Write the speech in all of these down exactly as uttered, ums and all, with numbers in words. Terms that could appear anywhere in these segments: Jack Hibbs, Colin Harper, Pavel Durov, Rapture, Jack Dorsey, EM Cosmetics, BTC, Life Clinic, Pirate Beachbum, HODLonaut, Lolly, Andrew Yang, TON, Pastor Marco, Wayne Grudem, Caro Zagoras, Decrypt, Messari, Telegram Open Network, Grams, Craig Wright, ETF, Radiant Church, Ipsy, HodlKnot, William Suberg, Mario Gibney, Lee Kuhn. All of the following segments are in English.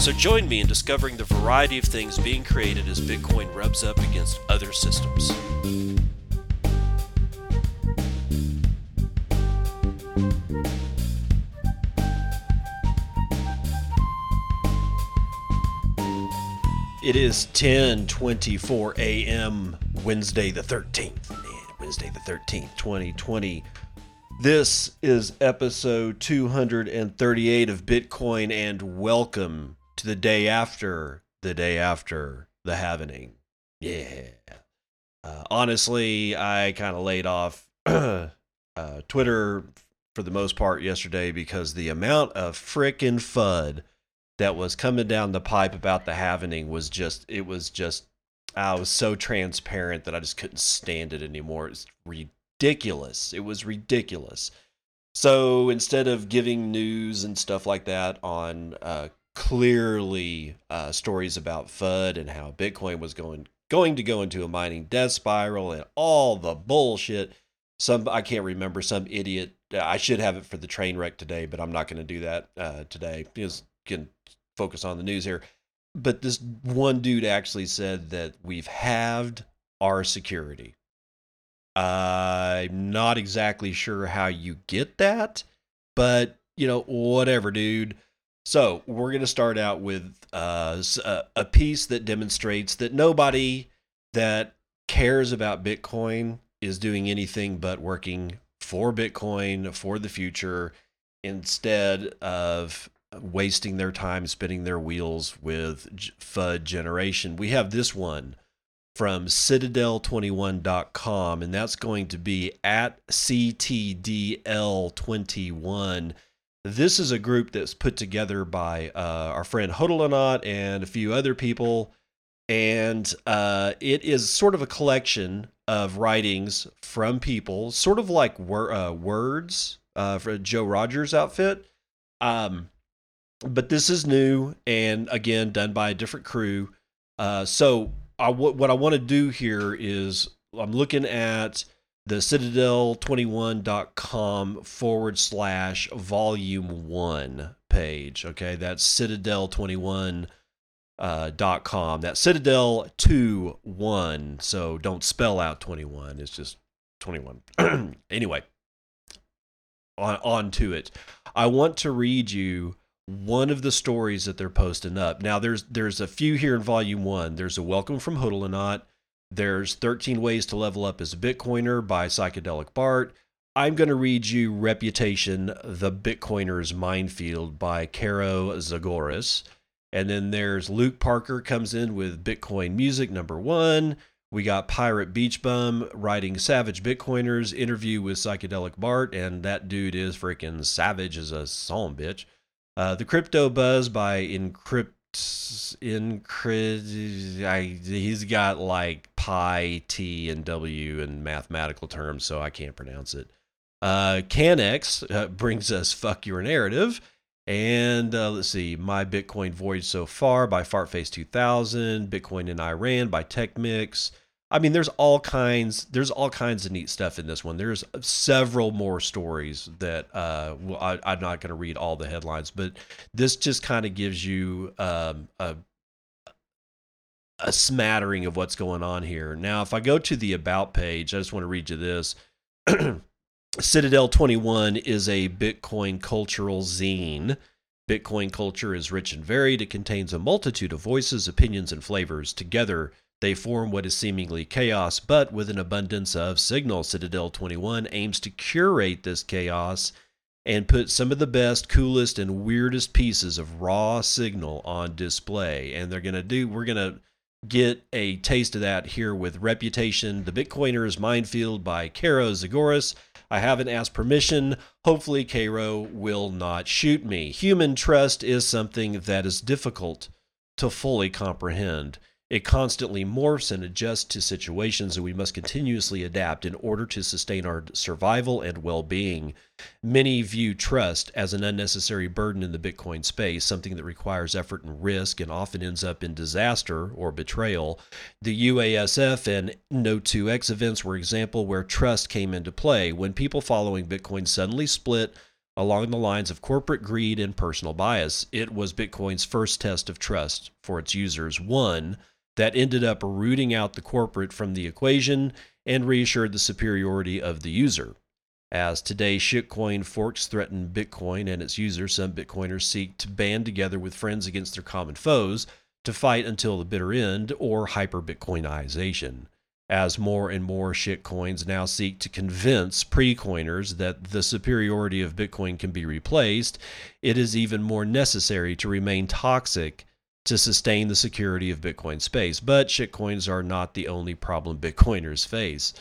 So join me in discovering the variety of things being created as Bitcoin rubs up against other systems. It is ten twenty-four a.m. Wednesday the thirteenth. Man, Wednesday the thirteenth, twenty twenty. This is episode two hundred thirty-eight of Bitcoin And. Welcome to the day after the day after the halvening. Yeah. Uh, honestly, I kind of laid off uh, Twitter for the most part yesterday because the amount of frickin' F U D that was coming down the pipe about the halvening was just, it was just, I was so transparent that I just couldn't stand it anymore. It's ridiculous. Ridiculous. It was ridiculous. So instead of giving news and stuff like that on uh, clearly uh, stories about F U D and how Bitcoin was going going to go into a mining death spiral and all the bullshit, some I can't remember some idiot. I should have it for the train wreck today, but I'm not going to do that uh, today. Just can focus on the news here. But this one dude actually said that we've halved our security. Uh, I'm not exactly sure how you get that, but, you know, whatever, dude. So we're going to start out with uh, a piece that demonstrates that nobody that cares about Bitcoin is doing anything but working for Bitcoin, for the future, instead of wasting their time spinning their wheels with F U D generation. We have this one from Citadel twenty-one dot com, and that's going to be at C T D L twenty-one. This is a group that's put together by uh, our friend HODLonaut and a few other people, and uh, it is sort of a collection of writings from people, sort of like wor- uh, words uh, for Joe Rogers' outfit, um, but this is new and, again, done by a different crew. Uh, so... I, what I want to do here is I'm looking at the Citadel twenty-one dot com forward slash volume one page. Okay, that's Citadel twenty-one dot com. Uh, that's Citadel twenty-one. So don't spell out twenty-one. It's just twenty-one. Anyway, on, on to it. I want to read you one of the stories that they're posting up. Now, there's there's a few here in Volume one. There's a Welcome from HodlKnot. There's thirteen Ways to Level Up as a Bitcoiner by Psychedelic Bart. I'm going to read you Reputation, The Bitcoiner's Minefield by Caro Zagoras. And then there's Luke Parker comes in with Bitcoin Music, number one. We got Pirate Beachbum writing Savage Bitcoiners, interview with Psychedelic Bart. And that dude is freaking savage as a son, bitch. Uh, the Crypto Buzz by Encrypt, Encrypt, I, he's got like pi, t, and w in mathematical terms, so I can't pronounce it. Uh, CanX uh, brings us Fuck Your Narrative. And uh, let's see, My Bitcoin Voyage So Far by Fartface two thousand, Bitcoin in Iran by TechMix. I mean, there's all kinds, there's all kinds of neat stuff in this one. There's several more stories that uh, well, I, I'm not going to read all the headlines, but this just kind of gives you um, a, a smattering of what's going on here. Now, if I go to the About page, I just want to read you this. Citadel twenty-one is a Bitcoin cultural zine. Bitcoin culture is rich and varied. It contains a multitude of voices, opinions, and flavors. Together, they form what is seemingly chaos, but with an abundance of signal. Citadel twenty-one aims to curate this chaos and put some of the best, coolest, and weirdest pieces of raw signal on display. And they're gonna do. We're gonna get a taste of that here with Reputation, The Bitcoiner's Minefield by Caro Zagoras. I haven't asked permission. Hopefully, Caro will not shoot me. Human trust is something that is difficult to fully comprehend. It constantly morphs and adjusts to situations, and we must continuously adapt in order to sustain our survival and well-being. Many view trust as an unnecessary burden in the Bitcoin space, something that requires effort and risk and often ends up in disaster or betrayal. The U A S F and No two X events were an example where trust came into play when people following Bitcoin suddenly split along the lines of corporate greed and personal bias. It was Bitcoin's first test of trust for its users. One that ended up rooting out the corporate from the equation and reassured the superiority of the user. As today, shitcoin forks threaten Bitcoin and its users, some Bitcoiners seek to band together with friends against their common foes to fight until the bitter end, or hyper-Bitcoinization, as more and more shitcoins now seek to convince pre-coiners that the superiority of Bitcoin can be replaced. It is even more necessary to remain toxic to sustain the security of Bitcoin space. But shitcoins are not the only problem Bitcoiners face.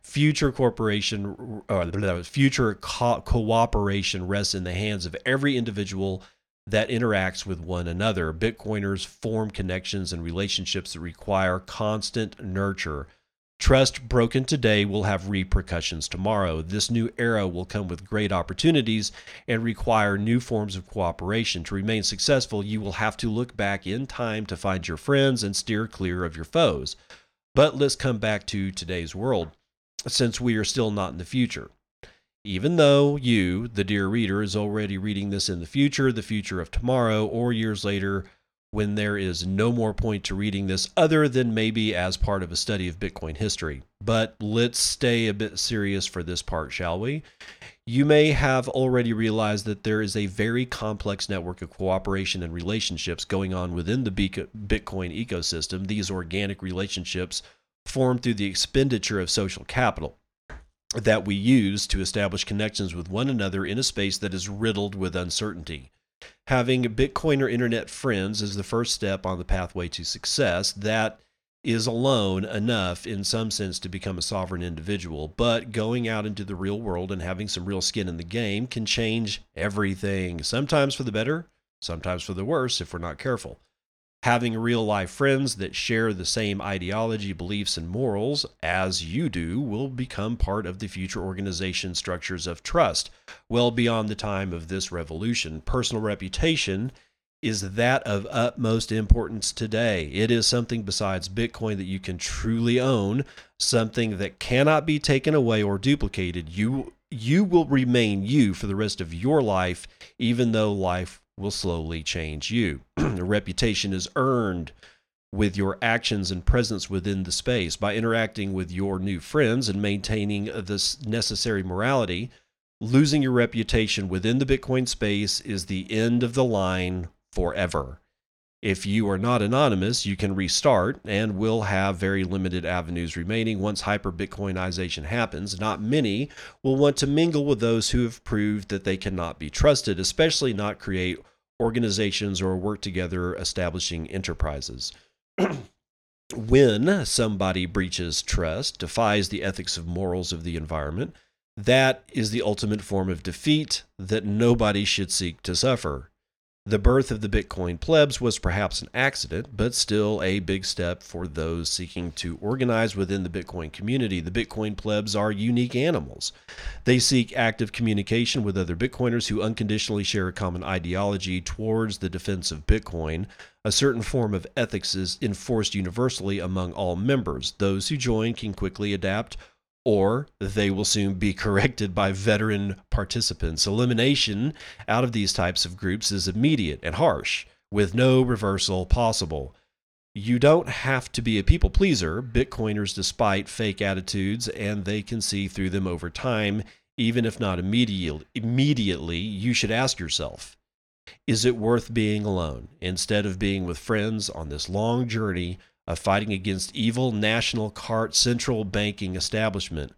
Future corporation, or future co- cooperation rests in the hands of every individual that interacts with one another. Bitcoiners form connections and relationships that require constant nurture. Trust broken today will have repercussions tomorrow. This new era will come with great opportunities and require new forms of cooperation. To remain successful, you will have to look back in time to find your friends and steer clear of your foes. But let's come back to today's world, since we are still not in the future. Even though you, the dear reader, is already reading this in the future, the future of tomorrow, or years later, when there is no more point to reading this other than maybe as part of a study of Bitcoin history. But let's stay a bit serious for this part, shall we? You may have already realized that there is a very complex network of cooperation and relationships going on within the Bitcoin ecosystem. These organic relationships formed through the expenditure of social capital that we use to establish connections with one another in a space that is riddled with uncertainty. Having Bitcoin or internet friends is the first step on the pathway to success. That is alone enough in some sense to become a sovereign individual, but going out into the real world and having some real skin in the game can change everything, sometimes for the better, sometimes for the worse if we're not careful. Having real-life friends that share the same ideology, beliefs, and morals as you do will become part of the future organization structures of trust, well beyond the time of this revolution. Personal reputation is that of utmost importance today. It is something besides Bitcoin that you can truly own, something that cannot be taken away or duplicated. You, you will remain you for the rest of your life, even though life will slowly change you. The reputation is earned with your actions and presence within the space. By interacting with your new friends and maintaining this necessary morality, losing your reputation within the Bitcoin space is the end of the line forever. If you are not anonymous, you can restart and will have very limited avenues remaining once hyper-Bitcoinization happens. Not many will want to mingle with those who have proved that they cannot be trusted, especially not create organizations or work together establishing enterprises. When somebody breaches trust, defies the ethics of morals of the environment, that is the ultimate form of defeat that nobody should seek to suffer. The birth of the Bitcoin plebs was perhaps an accident, but still a big step for those seeking to organize within the Bitcoin community. The Bitcoin plebs are unique animals. They seek active communication with other Bitcoiners who unconditionally share a common ideology towards the defense of Bitcoin. A certain form of ethics is enforced universally among all members. Those who join can quickly adapt, or they will soon be corrected by veteran participants. Elimination out of these types of groups is immediate and harsh, with no reversal possible. You don't have to be a people pleaser. Bitcoiners despite fake attitudes, and they can see through them over time, even if not immediate, immediately. You should ask yourself, is it worth being alone instead of being with friends on this long journey of fighting against evil national cart central banking establishment?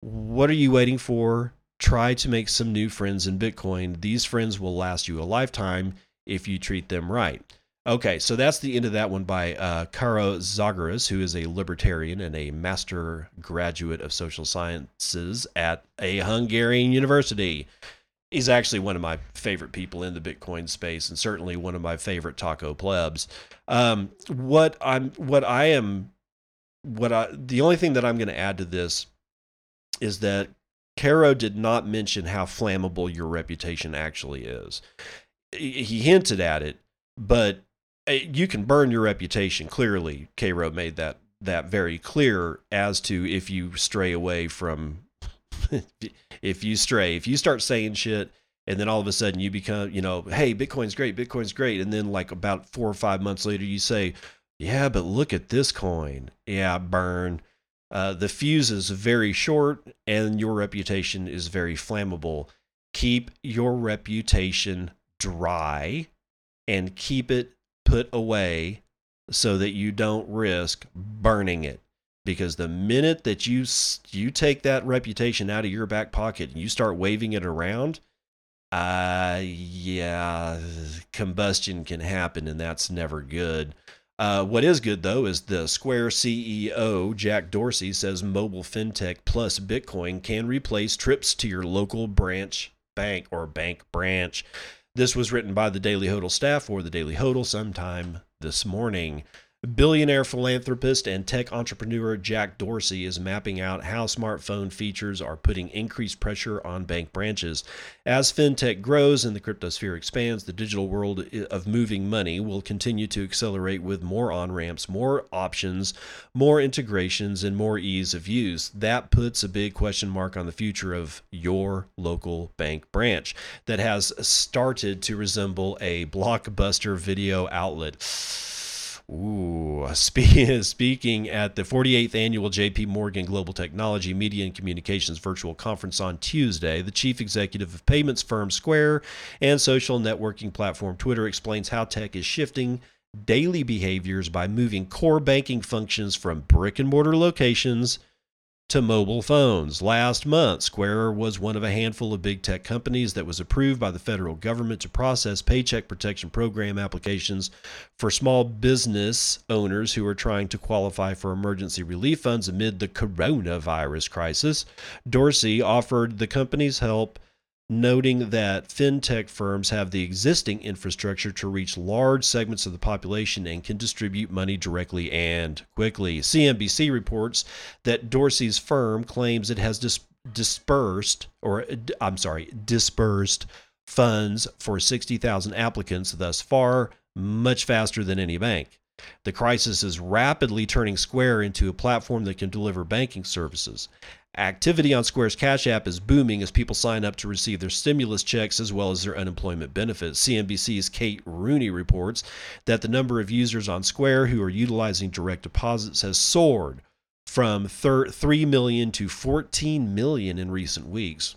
What are you waiting for? Try to make some new friends in Bitcoin. These friends will last you a lifetime if you treat them right. Okay, so that's the end of that one by uh, Caro Zagoras, who is a libertarian and a master graduate of social sciences at a Hungarian university. he's actually one of my favorite people in the Bitcoin space, and certainly one of my favorite taco plebs. Um, what I'm, what I am, what I, the only thing that I'm going to add to this is that Caro did not mention how flammable your reputation actually is. He hinted at it, but you can burn your reputation. Clearly, Caro made that that very clear as to if you stray away from, if you stray, if you start saying shit, and then all of a sudden you become, you know, hey, Bitcoin's great, Bitcoin's great. And then like about four or five months later, you say, yeah, but look at this coin. Yeah, burn. Uh, the fuse is very short and your reputation is very flammable. Keep your reputation dry and keep it put away so that you don't risk burning it. Because the minute that you you take that reputation out of your back pocket and you start waving it around, uh, yeah, combustion can happen, and that's never good. Uh, what is good, though, is the Square C E O, Jack Dorsey, says mobile fintech plus Bitcoin can replace trips to your local branch bank or bank branch. This was written by the Daily HODL staff or the Daily HODL sometime this morning. Billionaire philanthropist and tech entrepreneur Jack Dorsey is mapping out how smartphone features are putting increased pressure on bank branches. As fintech grows and the cryptosphere expands, the digital world of moving money will continue to accelerate with more on-ramps, more options, more integrations, and more ease of use. That puts a big question mark on the future of your local bank branch that has started to resemble a Blockbuster video outlet. Ooh, speaking at the forty-eighth annual J P Morgan Global Technology, Media, and Communications virtual conference on Tuesday, the chief executive of payments firm Square and social networking platform Twitter explains how tech is shifting daily behaviors by moving core banking functions from brick-and-mortar locations to mobile phones. Last month, Square was one of a handful of big tech companies that was approved by the federal government to process Paycheck Protection Program applications for small business owners who are trying to qualify for emergency relief funds amid the coronavirus crisis. Dorsey offered the company's help, noting that fintech firms have the existing infrastructure to reach large segments of the population and can distribute money directly and quickly. C N B C reports that Dorsey's firm claims it has dis- dispersed, or I'm sorry, dispersed funds for sixty thousand applicants thus far, much faster than any bank. The crisis is rapidly turning Square into a platform that can deliver banking services. Activity on Square's Cash App is booming as people sign up to receive their stimulus checks as well as their unemployment benefits. C N B C's Kate Rooney reports that the number of users on Square who are utilizing direct deposits has soared from three million to fourteen million in recent weeks.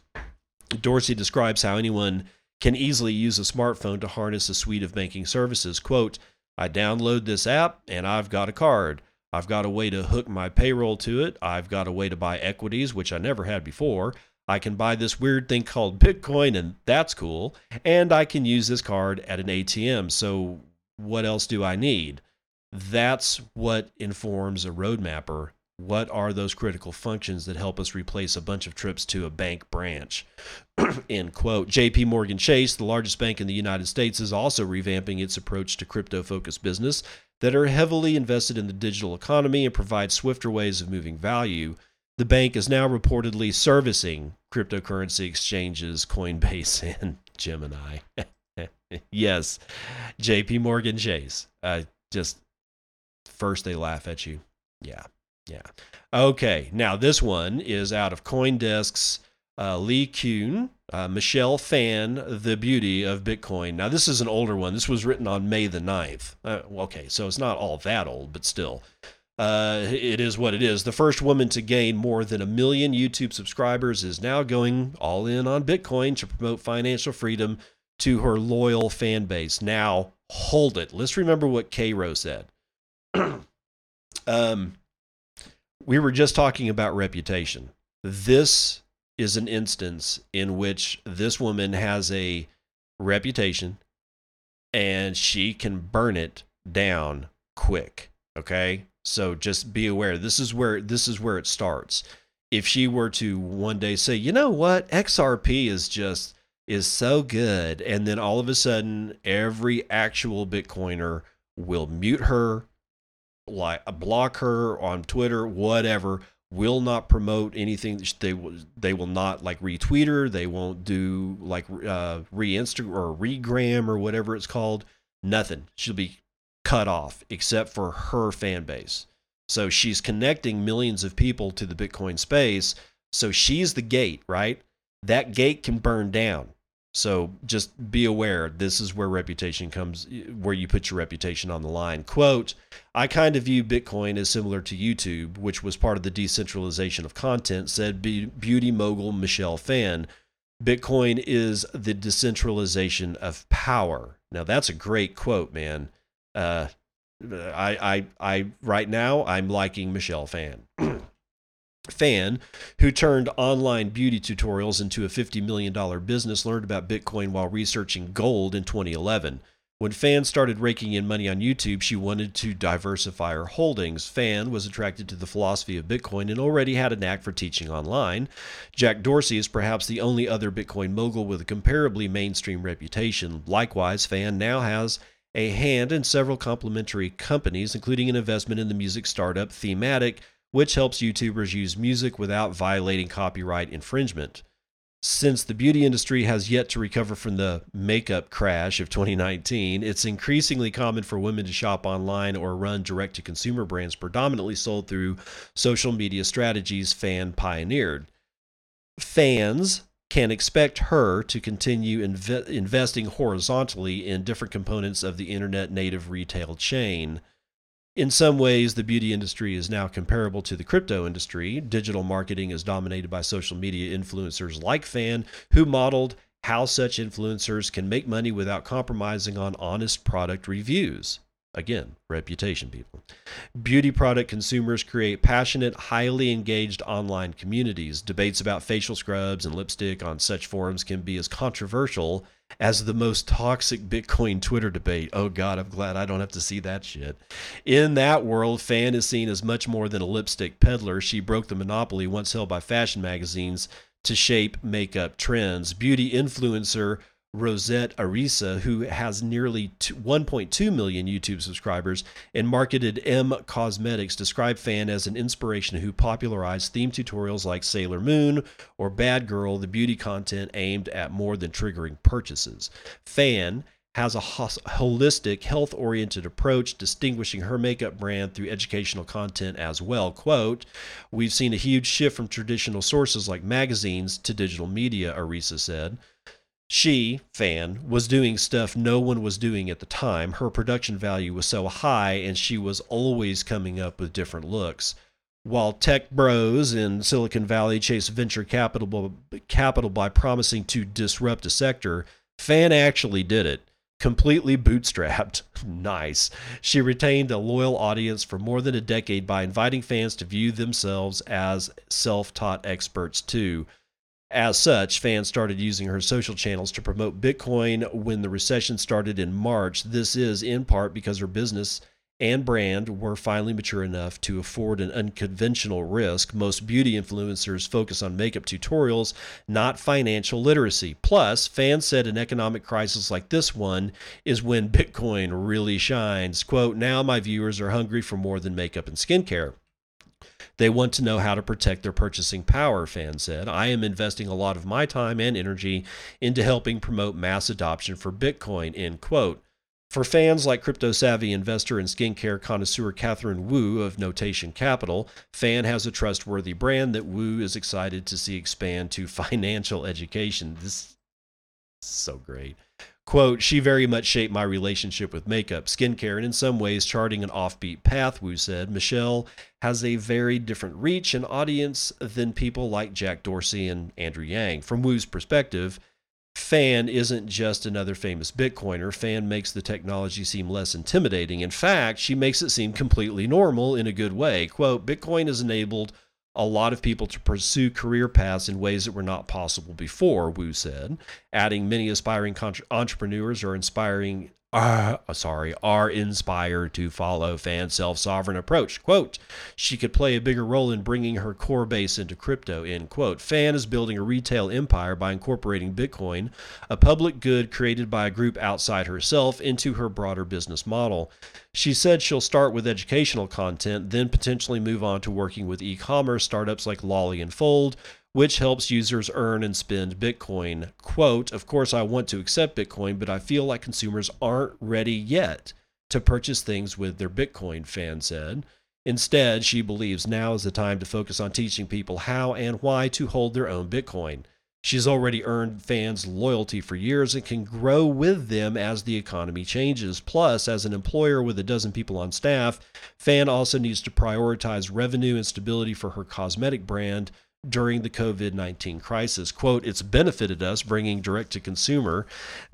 Dorsey describes how anyone can easily use a smartphone to harness a suite of banking services. Quote, I download this app and I've got a card. I've got a way to hook my payroll to it. I've got a way to buy equities, which I never had before. I can buy this weird thing called Bitcoin, and that's cool. And I can use this card at an A T M. So what else do I need? That's what informs a roadmapper. What are those critical functions that help us replace a bunch of trips to a bank branch? End quote. J P Morgan Chase, the largest bank in the United States, is also revamping its approach to crypto-focused business that are heavily invested in the digital economy and provide swifter ways of moving value. The bank is now reportedly servicing cryptocurrency exchanges, Coinbase, and Gemini. Yes, J P Morgan Chase. Uh, just first they laugh at you. Yeah. Yeah. Okay. Now this one is out of CoinDesk's uh, Lee Kuhn, uh, Michelle Phan, The Beauty of Bitcoin. Now this is an older one. This was written on May the ninth. Uh, okay. So it's not all that old, but still uh, it is what it is. The first woman to gain more than a million YouTube subscribers is now going all in on Bitcoin to promote financial freedom to her loyal fan base. Now hold it. Let's remember what Caro said. um, We were just talking about reputation. This is an instance in which this woman has a reputation and she can burn it down quick. Okay? So just be aware. This is where this is where it starts. If she were to one day say, you know what? X R P is just is so good. And then all of a sudden, every actual Bitcoiner will mute her, like block her on Twitter, whatever, will not promote anything. They will, they will not like retweet her. They won't do like uh, re-Instagram or regram or whatever it's called. Nothing. She'll be cut off except for her fan base. So she's connecting millions of people to the Bitcoin space. So she's the gate, right? That gate can burn down. So just be aware, this is where reputation comes, where you put your reputation on the line. Quote, I kind of view Bitcoin as similar to YouTube, which was part of the decentralization of content, said beauty mogul Michelle Phan. Bitcoin is the decentralization of power. Now that's a great quote, man. Uh, I, I, I, right now I'm liking Michelle Phan. Phan, who turned online beauty tutorials into a fifty million dollars business, learned about Bitcoin while researching gold in twenty eleven. When Phan started raking in money on YouTube, she wanted to diversify her holdings. Phan was attracted to the philosophy of Bitcoin and already had a knack for teaching online. Jack Dorsey is perhaps the only other Bitcoin mogul with a comparably mainstream reputation. Likewise, Phan now has a hand in several complementary companies, including an investment in the music startup Thematic, which helps YouTubers use music without violating copyright infringement. Since the beauty industry has yet to recover from the makeup crash of twenty nineteen, it's increasingly common for women to shop online or run direct-to-consumer brands predominantly sold through social media strategies Phan pioneered. Fans can expect her to continue inve- investing horizontally in different components of the internet-native retail chain. In some ways, the beauty industry is now comparable to the crypto industry. Digital marketing is dominated by social media influencers like Phan, who modeled how such influencers can make money without compromising on honest product reviews. Again, reputation, people. Beauty product consumers create passionate, highly engaged online communities. Debates about facial scrubs and lipstick on such forums can be as controversial as the most toxic Bitcoin Twitter debate. Oh God, I'm glad I don't have to see that shit. In that world, Phan is seen as much more than a lipstick peddler. She broke the monopoly once held by fashion magazines to shape makeup trends. Beauty influencer Rosette Arisa, who has nearly one point two million YouTube subscribers and marketed E M Cosmetics, described Phan as an inspiration who popularized theme tutorials like Sailor Moon or Bad Girl, the beauty content aimed at more than triggering purchases. Phan has a holistic, health-oriented approach, distinguishing her makeup brand through educational content as well. Quote, we've seen a huge shift from traditional sources like magazines to digital media, Arisa said. She, Phan, was doing stuff no one was doing at the time. Her production value was so high, and she was always coming up with different looks. While tech bros in Silicon Valley chase venture capital, capital by promising to disrupt a sector, Phan actually did it. Completely bootstrapped. Nice. She retained a loyal audience for more than a decade by inviting fans to view themselves as self-taught experts too. As such, Phan started using her social channels to promote Bitcoin when the recession started in March. This is in part because her business and brand were finally mature enough to afford an unconventional risk. Most beauty influencers focus on makeup tutorials, not financial literacy. Plus, Phan said an economic crisis like this one is when Bitcoin really shines. Quote, now my viewers are hungry for more than makeup and skincare. They want to know how to protect their purchasing power, Phan said. I am investing a lot of my time and energy into helping promote mass adoption for Bitcoin, end quote. For fans like crypto-savvy investor and skincare connoisseur Catherine Wu of Notation Capital, Phan has a trustworthy brand that Wu is excited to see expand to financial education. This is so great. Quote, she very much shaped my relationship with makeup, skincare, and in some ways charting an offbeat path, Wu said. Michelle has a very different reach and audience than people like Jack Dorsey and Andrew Yang. From Wu's perspective, Phan isn't just another famous Bitcoiner. Phan makes the technology seem less intimidating. In fact, she makes it seem completely normal in a good way. Quote, Bitcoin has enabled a lot of people to pursue career paths in ways that were not possible before, Wu said, adding many aspiring contra- entrepreneurs are inspiring Uh, sorry, are inspired to follow Phan's self-sovereign approach. Quote, she could play a bigger role in bringing her core base into crypto, end quote. Phan is building a retail empire by incorporating Bitcoin, a public good created by a group outside herself, into her broader business model. She said she'll start with educational content, then potentially move on to working with e-commerce startups like Lolly and Fold, which helps users earn and spend Bitcoin. Quote, of course, I want to accept Bitcoin, but I feel like consumers aren't ready yet to purchase things with their Bitcoin, Phan said. Instead, she believes now is the time to focus on teaching people how and why to hold their own Bitcoin. She's already earned Phan's loyalty for years and can grow with them as the economy changes. Plus, as an employer with a dozen people on staff, Phan also needs to prioritize revenue and stability for her cosmetic brand during the COVID nineteen crisis. Quote, it's benefited us bringing direct to consumer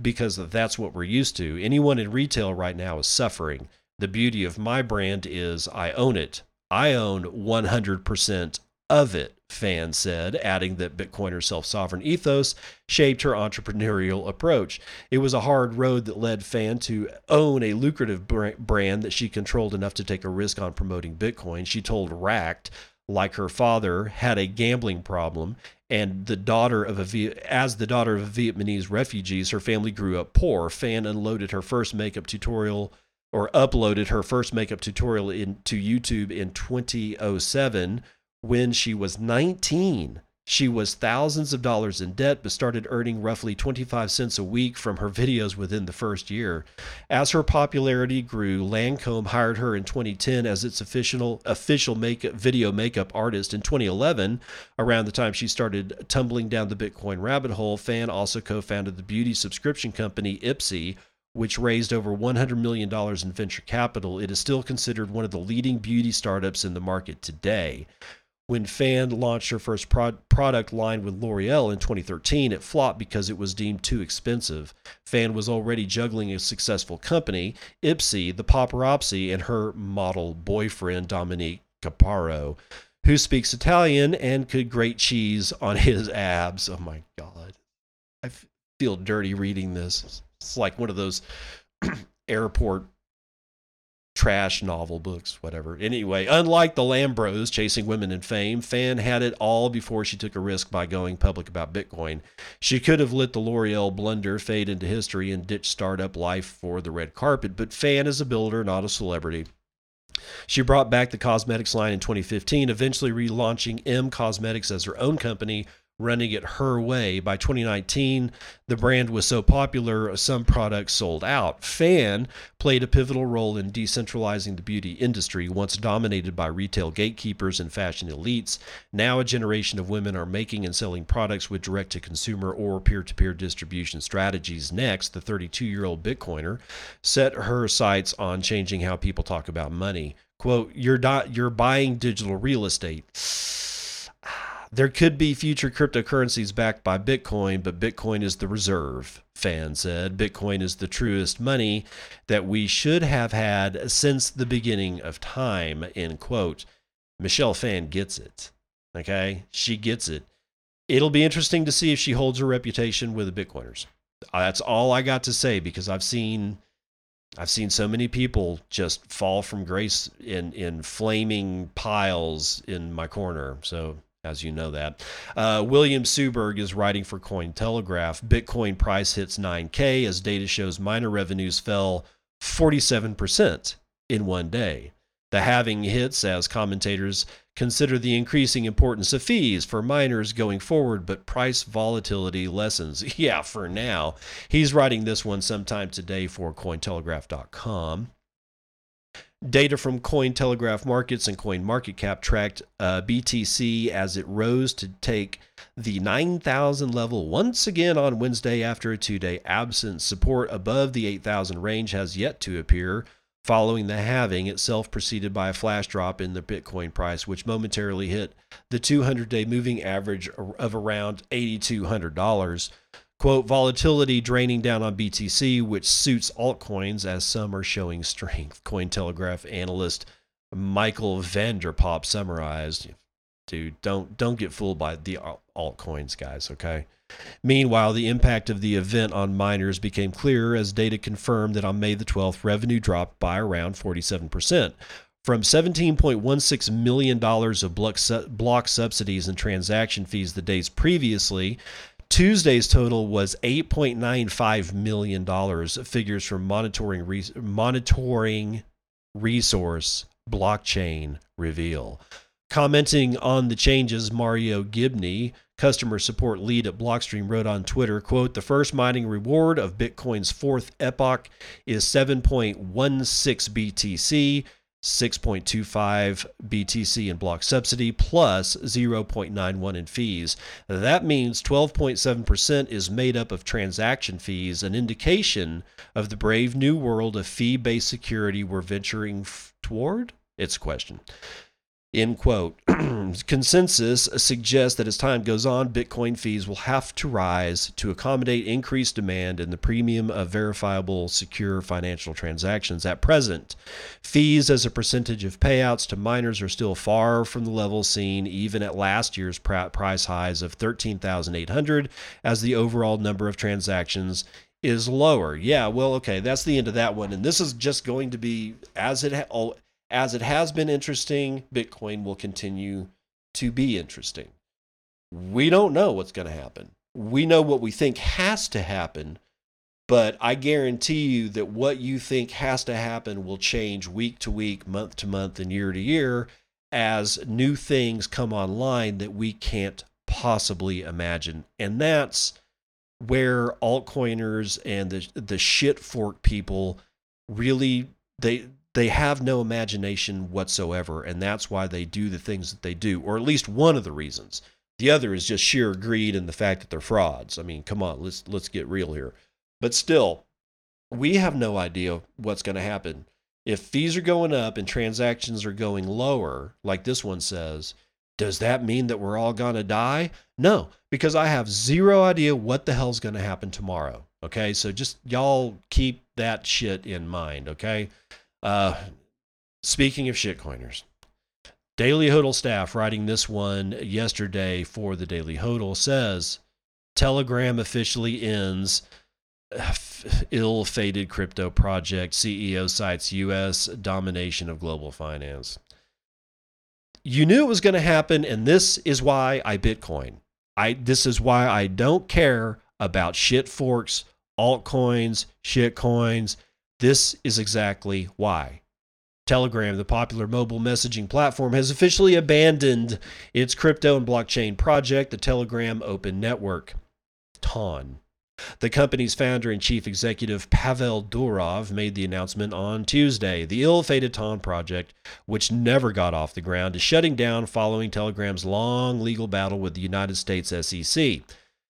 because that's what we're used to. Anyone in retail right now is suffering. The beauty of my brand is I own it. I own one hundred percent of it, Phan said, adding that Bitcoiner's self-sovereign ethos shaped her entrepreneurial approach. It was a hard road that led Phan to own a lucrative brand that she controlled enough to take a risk on promoting Bitcoin. She told Racked, like her father, had a gambling problem, and the daughter of a as the daughter of Vietnamese refugees, her family grew up poor. Phan unloaded her first makeup tutorial, or uploaded her first makeup tutorial into YouTube in twenty oh seven when she was nineteen. She was thousands of dollars in debt, but started earning roughly twenty-five cents a week from her videos within the first year. As her popularity grew, Lancome hired her in twenty ten as its official, official makeup, video makeup artist. In twenty eleven, around the time she started tumbling down the Bitcoin rabbit hole, Phan also co-founded the beauty subscription company Ipsy, which raised over one hundred million dollars in venture capital. It is still considered one of the leading beauty startups in the market today. When Phan launched her first pro- product line with L'Oreal in twenty thirteen, it flopped because it was deemed too expensive. Phan was already juggling a successful company, Ipsy, the paparazzi, and her model boyfriend, Dominique Caparo, who speaks Italian and could grate cheese on his abs. Oh my God. I feel dirty reading this. It's like one of those airport trash novel books, whatever. Anyway, unlike the Lambros chasing women and fame, Phan had it all before she took a risk by going public about Bitcoin. She could have let the L'Oreal blunder fade into history and ditched startup life for the red carpet, but Phan is a builder, not a celebrity. She brought back the cosmetics line in twenty fifteen, eventually relaunching E M Cosmetics as her own company, running it her way. By twenty nineteen, the brand was so popular, some products sold out. Phan played a pivotal role in decentralizing the beauty industry, once dominated by retail gatekeepers and fashion elites. Now a generation of women are making and selling products with direct-to-consumer or peer-to-peer distribution strategies. Next, the thirty-two-year-old Bitcoiner set her sights on changing how people talk about money. Quote, you're, not, you're buying digital real estate. There could be future cryptocurrencies backed by Bitcoin, but Bitcoin is the reserve, Phan said. Bitcoin is the truest money that we should have had since the beginning of time, end quote. Michelle Phan gets it, okay? She gets it. It'll be interesting to see if she holds her reputation with the Bitcoiners. That's all I got to say, because I've seen I've seen so many people just fall from grace in, in flaming piles in my corner, so... As you know that. Uh, William Suberg is writing for Cointelegraph. Bitcoin price hits nine K as data shows miner revenues fell forty-seven percent in one day. The halving hits as commentators consider the increasing importance of fees for miners going forward, but price volatility lessens. Yeah, for now. He's writing this one sometime today for Cointelegraph dot com. Data from Cointelegraph Markets and CoinMarketCap tracked uh, B T C as it rose to take the nine thousand level once again on Wednesday after a two-day absence. Support above the eight thousand range has yet to appear following the halving itself, preceded by a flash drop in the Bitcoin price, which momentarily hit the two hundred-day moving average of around eight thousand two hundred dollars. Quote, volatility draining down on B T C, which suits altcoins as some are showing strength, Cointelegraph analyst Michael Vanderpop summarized. dude. Don't don't get fooled by the altcoins, guys, okay? Meanwhile, the impact of the event on miners became clearer as data confirmed that on May the twelfth, revenue dropped by around forty-seven percent. From seventeen point one six million dollars of block, su- block subsidies and transaction fees the days previously, Tuesday's total was eight point nine five million dollars, figures from monitoring, re- monitoring resource blockchain reveal. Commenting on the changes, Mario Gibney, customer support lead at Blockstream, wrote on Twitter, quote, "The first mining reward of Bitcoin's fourth epoch is seven point one six B T C, six point two five B T C in block subsidy, plus zero point nine one in fees. That means twelve point seven percent is made up of transaction fees, an indication of the brave new world of fee-based security we're venturing f- toward? It's a question." End quote. Consensus suggests that as time goes on, Bitcoin fees will have to rise to accommodate increased demand and the premium of verifiable, secure financial transactions. At present, fees as a percentage of payouts to miners are still far from the level seen even at last year's price highs of thirteen thousand eight hundred, as the overall number of transactions is lower. Yeah, well, okay, that's the end of that one. And this is just going to be, as it all. Ha- As it has been interesting, Bitcoin will continue to be interesting. We don't know what's going to happen. We know what we think has to happen, but I guarantee you that what you think has to happen will change week to week, month to month, and year to year as new things come online that we can't possibly imagine. And that's where altcoiners and the, the shit fork people really, they... They have no imagination whatsoever, and that's why they do the things that they do, or at least one of the reasons. The other is just sheer greed and the fact that they're frauds. I mean, come on, let's let's get real here. But still, we have no idea what's going to happen. If fees are going up and transactions are going lower, like this one says, does that mean that we're all going to die? No, because I have zero idea what the hell's going to happen tomorrow, okay? So just y'all keep that shit in mind, okay? Uh, speaking of shitcoiners, Daily Hodl staff writing this one yesterday for the Daily Hodl says, Telegram officially ends ill-fated crypto project. C E O cites U S domination of global finance. You knew it was going to happen, and this is why I Bitcoin. I this is why I don't care about shit forks, altcoins, shitcoins. This is exactly why. Telegram, the popular mobile messaging platform, has officially abandoned its crypto and blockchain project, the Telegram Open Network, T O N. The company's founder and chief executive, Pavel Durov, made the announcement on Tuesday. The ill-fated T O N project, which never got off the ground, is shutting down following Telegram's long legal battle with the United States S E C.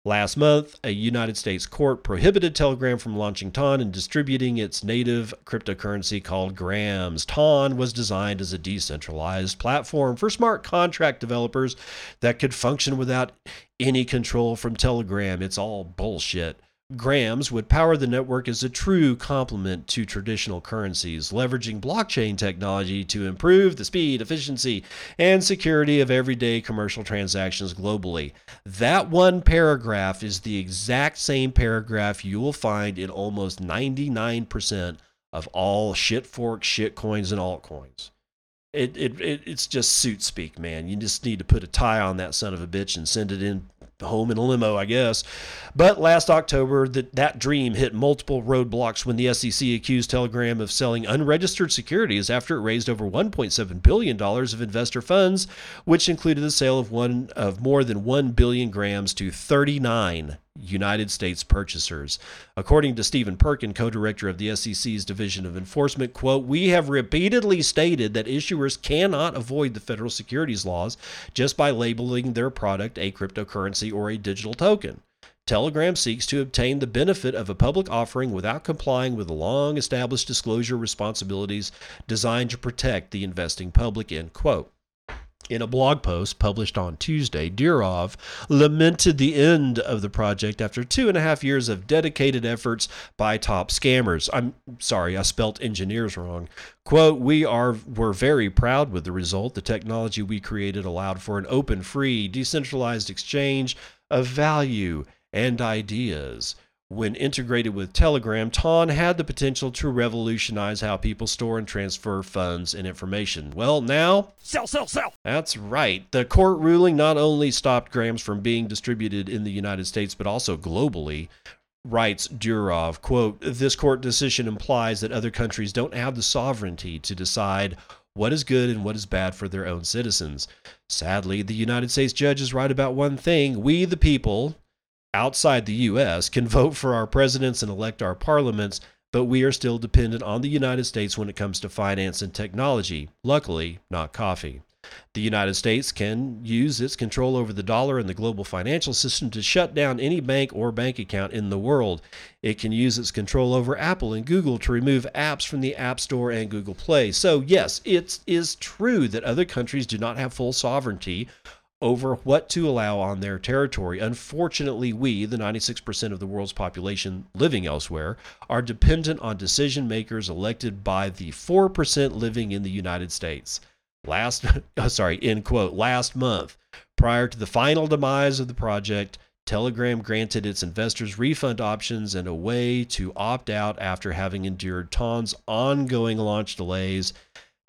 Last month, a United States court prohibited Telegram from launching T O N and distributing its native cryptocurrency called Grams. T O N was designed as a decentralized platform for smart contract developers that could function without any control from Telegram. It's all bullshit. Grams would power the network as a true complement to traditional currencies, leveraging blockchain technology to improve the speed, efficiency, and security of everyday commercial transactions globally. That one paragraph is the exact same paragraph you will find in almost ninety-nine percent of all shit forks, shit coins, and altcoins. It, it, it it's just suit speak, man. You just need to put a tie on that son of a bitch and send it in home in a limo, I guess. But last October, that, that dream hit multiple roadblocks when the S E C accused Telegram of selling unregistered securities after it raised over one point seven billion dollars of investor funds, which included the sale of one of more than one billion grams to thirty-nine United States purchasers. According to Stephen Perkin, co-director of the S E C's Division of Enforcement, quote, "We have repeatedly stated that issuers cannot avoid the federal securities laws just by labeling their product a cryptocurrency or a digital token. Telegram seeks to obtain the benefit of a public offering without complying with the long-established disclosure responsibilities designed to protect the investing public," end quote. In a blog post published on Tuesday, Durov lamented the end of the project after two and a half years of dedicated efforts by top scammers. I'm sorry, I spelt engineers wrong. Quote, we are were very proud with the result. The technology we created allowed for an open, free, decentralized exchange of value and ideas. When integrated with Telegram, Ton had the potential to revolutionize how people store and transfer funds and information. Well, now... Sell, sell, sell! That's right. The court ruling not only stopped Grams from being distributed in the United States, but also globally, writes Durov. Quote, this court decision implies that other countries don't have the sovereignty to decide what is good and what is bad for their own citizens. Sadly, the United States judge is right about one thing. We, the people... outside the U S can vote for our presidents and elect our parliaments, but we are still dependent on the United States when it comes to finance and technology. Luckily, not coffee. The United States can use its control over the dollar and the global financial system to shut down any bank or bank account in the world. It can use its control over Apple and Google to remove apps from the App Store and Google Play. So yes, it is true that other countries do not have full sovereignty over what to allow on their territory. Unfortunately, we, the ninety-six percent of the world's population living elsewhere, are dependent on decision makers elected by the four percent living in the United States. Last, oh, sorry, end quote, last month, prior to the final demise of the project, Telegram granted its investors refund options and a way to opt out after having endured Ton's ongoing launch delays.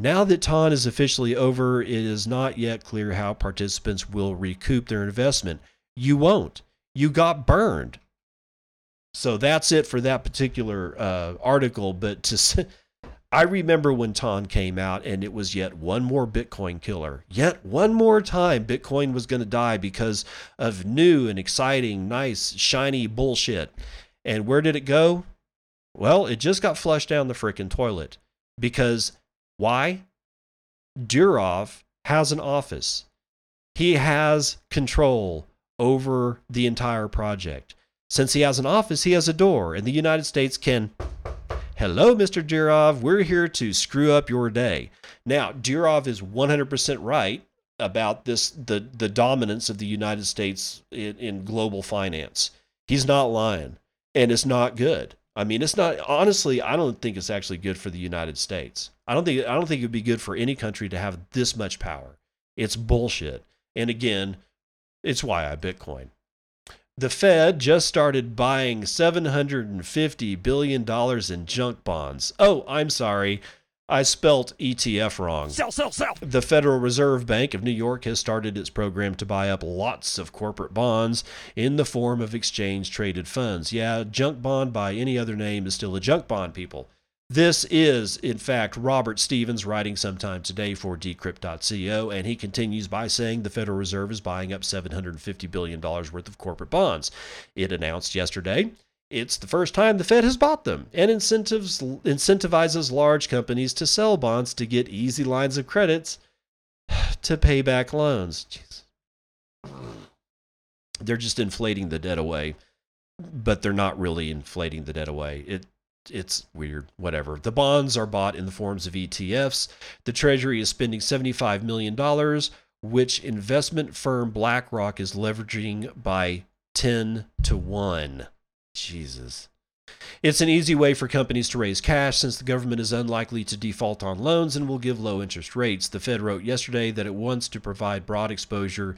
Now that Ton is officially over, it is not yet clear how participants will recoup their investment. You won't. You got burned. So that's it for that particular uh, article. But to, I remember when Ton came out and it was yet one more Bitcoin killer. Yet one more time Bitcoin was going to die because of new and exciting, nice, shiny bullshit. And where did it go? Well, it just got flushed down the frickin' toilet. Because... why? Durov has an office. He has control over the entire project. Since he has an office, he has a door, and the United States can, hello, Mister Durov, we're here to screw up your day. Now, Durov is one hundred percent right about this, the, the dominance of the United States in, in global finance. He's not lying, and it's not good. I mean, it's not, honestly, I don't think it's actually good for the United States. I don't think I don't think it'd be good for any country to have this much power. It's bullshit. And again, it's why I Bitcoin. The Fed just started buying seven hundred fifty billion dollars in junk bonds. Oh, I'm sorry. I spelt E T F wrong. Sell, sell, sell. The Federal Reserve Bank of New York has started its program to buy up lots of corporate bonds in the form of exchange-traded funds. Yeah, junk bond by any other name is still a junk bond, people. This is, in fact, Robert Stevens writing sometime today for Decrypt dot co, and he continues by saying the Federal Reserve is buying up seven hundred fifty billion dollars worth of corporate bonds. It announced yesterday it's the first time the Fed has bought them and incentives, incentivizes large companies to sell bonds to get easy lines of credits to pay back loans. Jeez. They're just inflating the debt away, but they're not really inflating the debt away. It It's weird, whatever. The bonds are bought in the forms of E T Fs. The Treasury is spending seventy-five million dollars, which investment firm BlackRock is leveraging by ten to one. Jesus. It's an easy way for companies to raise cash since the government is unlikely to default on loans and will give low interest rates. The Fed wrote yesterday that it wants to provide broad exposure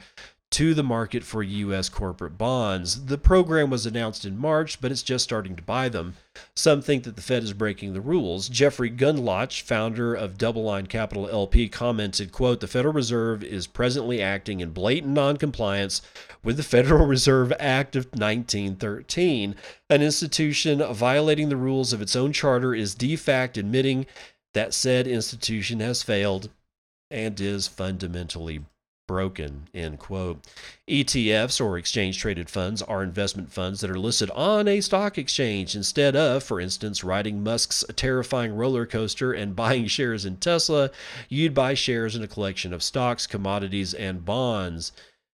to the market for U S corporate bonds. The program was announced in March, but it's just starting to buy them. Some think that the Fed is breaking the rules. Jeffrey Gundlach, founder of Double Line Capital L P, commented, quote, the Federal Reserve is presently acting in blatant noncompliance with the Federal Reserve Act of nineteen thirteen. An institution violating the rules of its own charter is de facto admitting that said institution has failed and is fundamentally broken. broken, end quote. E T Fs, or exchange-traded funds, are investment funds that are listed on a stock exchange instead of, for instance, riding Musk's terrifying roller coaster and buying shares in Tesla. You'd buy shares in a collection of stocks, commodities, and bonds.